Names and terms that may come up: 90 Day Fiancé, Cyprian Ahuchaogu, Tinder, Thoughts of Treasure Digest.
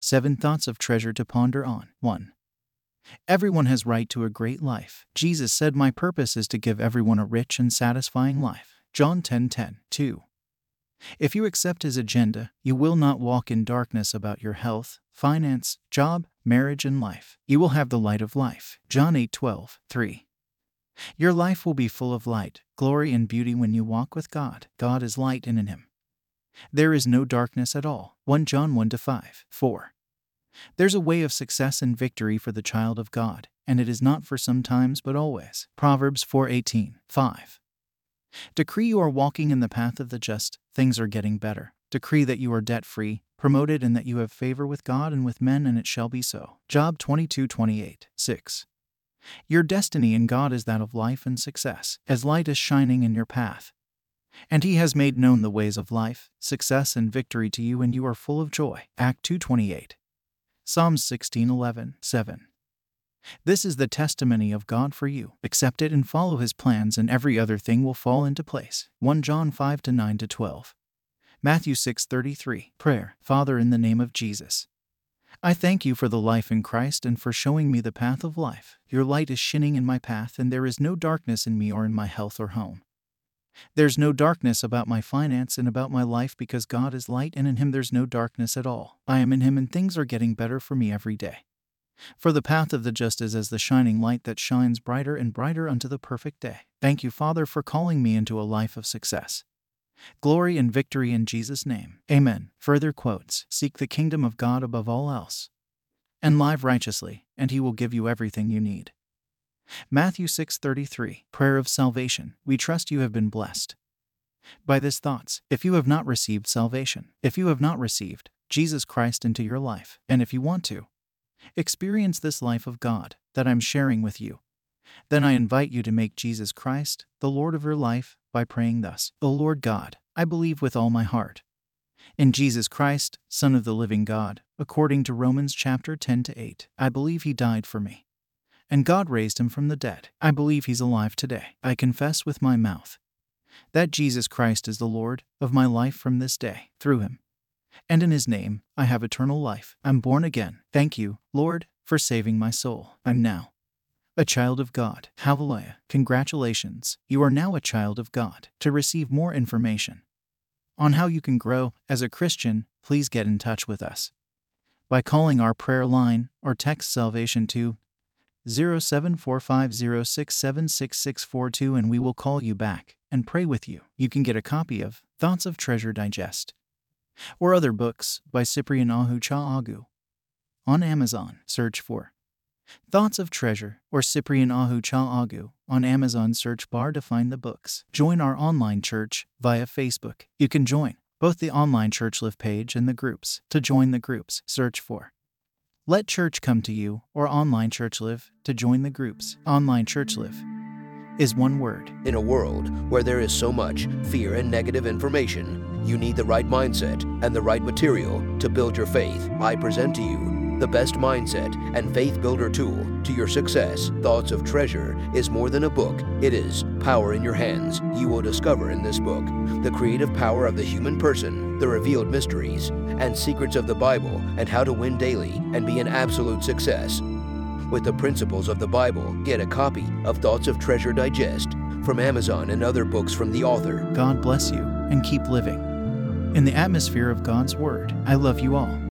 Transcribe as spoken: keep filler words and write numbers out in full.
seven Thoughts of Treasure to Ponder On. one. Everyone has right to a great life. Jesus said, "My purpose is to give everyone a rich and satisfying life." John ten ten. two. If you accept his agenda, you will not walk in darkness about your health, finance, job, marriage, and life. You will have the light of life. John eight twelve. three. Your life will be full of light, glory, and beauty when you walk with God. God is light, and in him there is no darkness at all. First John one to five. four. There's a way of success and victory for the child of God, and it is not for sometimes but always. Proverbs four eighteen. five. Decree you are walking in the path of the just, things are getting better. Decree that you are debt-free, promoted, and that you have favor with God and with men, and it shall be so. Job twenty-two twenty-eight. six. Your destiny in God is that of life and success, as light is shining in your path. And he has made known the ways of life, success, and victory to you, and you are full of joy. Acts two twenty-eight. Psalms sixteen eleven. seven. This is the testimony of God for you. Accept it and follow his plans, and every other thing will fall into place. First John five nine to twelve. Matthew six thirty-three. Prayer. Father, in the name of Jesus, I thank you for the life in Christ and for showing me the path of life. Your light is shining in my path, and there is no darkness in me or in my health or home. There's no darkness about my finance and about my life, because God is light, and in him there's no darkness at all. I am in him, and things are getting better for me every day. For the path of the just is as the shining light that shines brighter and brighter unto the perfect day. Thank you, Father, for calling me into a life of success, glory, and victory, in Jesus' name. Amen. Further quotes: seek the kingdom of God above all else, and live righteously, and he will give you everything you need. Matthew six thirty-three. Prayer of salvation. We trust you have been blessed by this thoughts. If you have not received salvation, if you have not received Jesus Christ into your life, and if you want to experience this life of God that I'm sharing with you, then I invite you to make Jesus Christ the Lord of your life by praying thus: O Lord God, I believe with all my heart in Jesus Christ, Son of the living God, according to Romans chapter ten to eight. I believe he died for me, and God raised him from the dead. I believe he's alive today. I confess with my mouth that Jesus Christ is the Lord of my life from this day. Through him and in his name, I have eternal life. I'm born again. Thank you, Lord, for saving my soul. I'm now a child of God. Hallelujah. Congratulations, you are now a child of God. To receive more information on how you can grow as a Christian, please get in touch with us by calling our prayer line or text salvation to zero seven four five zero six seven six six four two, and we will call you back and pray with you. You can get a copy of Thoughts of Treasure Digest or other books by Cyprian Ahuchaogu on Amazon. Search for Thoughts of Treasure or Cyprian Ahuchaogu on Amazon search bar to find the books. Join our online church via Facebook. You can join both the online church live page and the groups. To join the groups, search for Let Church Come to You or Online Church Live to join the groups. Online Church Live is one word. In a world where there is so much fear and negative information, you need the right mindset and the right material to build your faith. I present to you the best mindset and faith builder tool to your success. Thoughts of Treasure is more than a book. It is power in your hands. You will discover in this book the creative power of the human person, the revealed mysteries and secrets of the Bible, and how to win daily and be an absolute success with the principles of the Bible. Get a copy of Thoughts of Treasure Digest from Amazon and other books from the author. God bless you, and keep living in the atmosphere of God's Word. I love you all.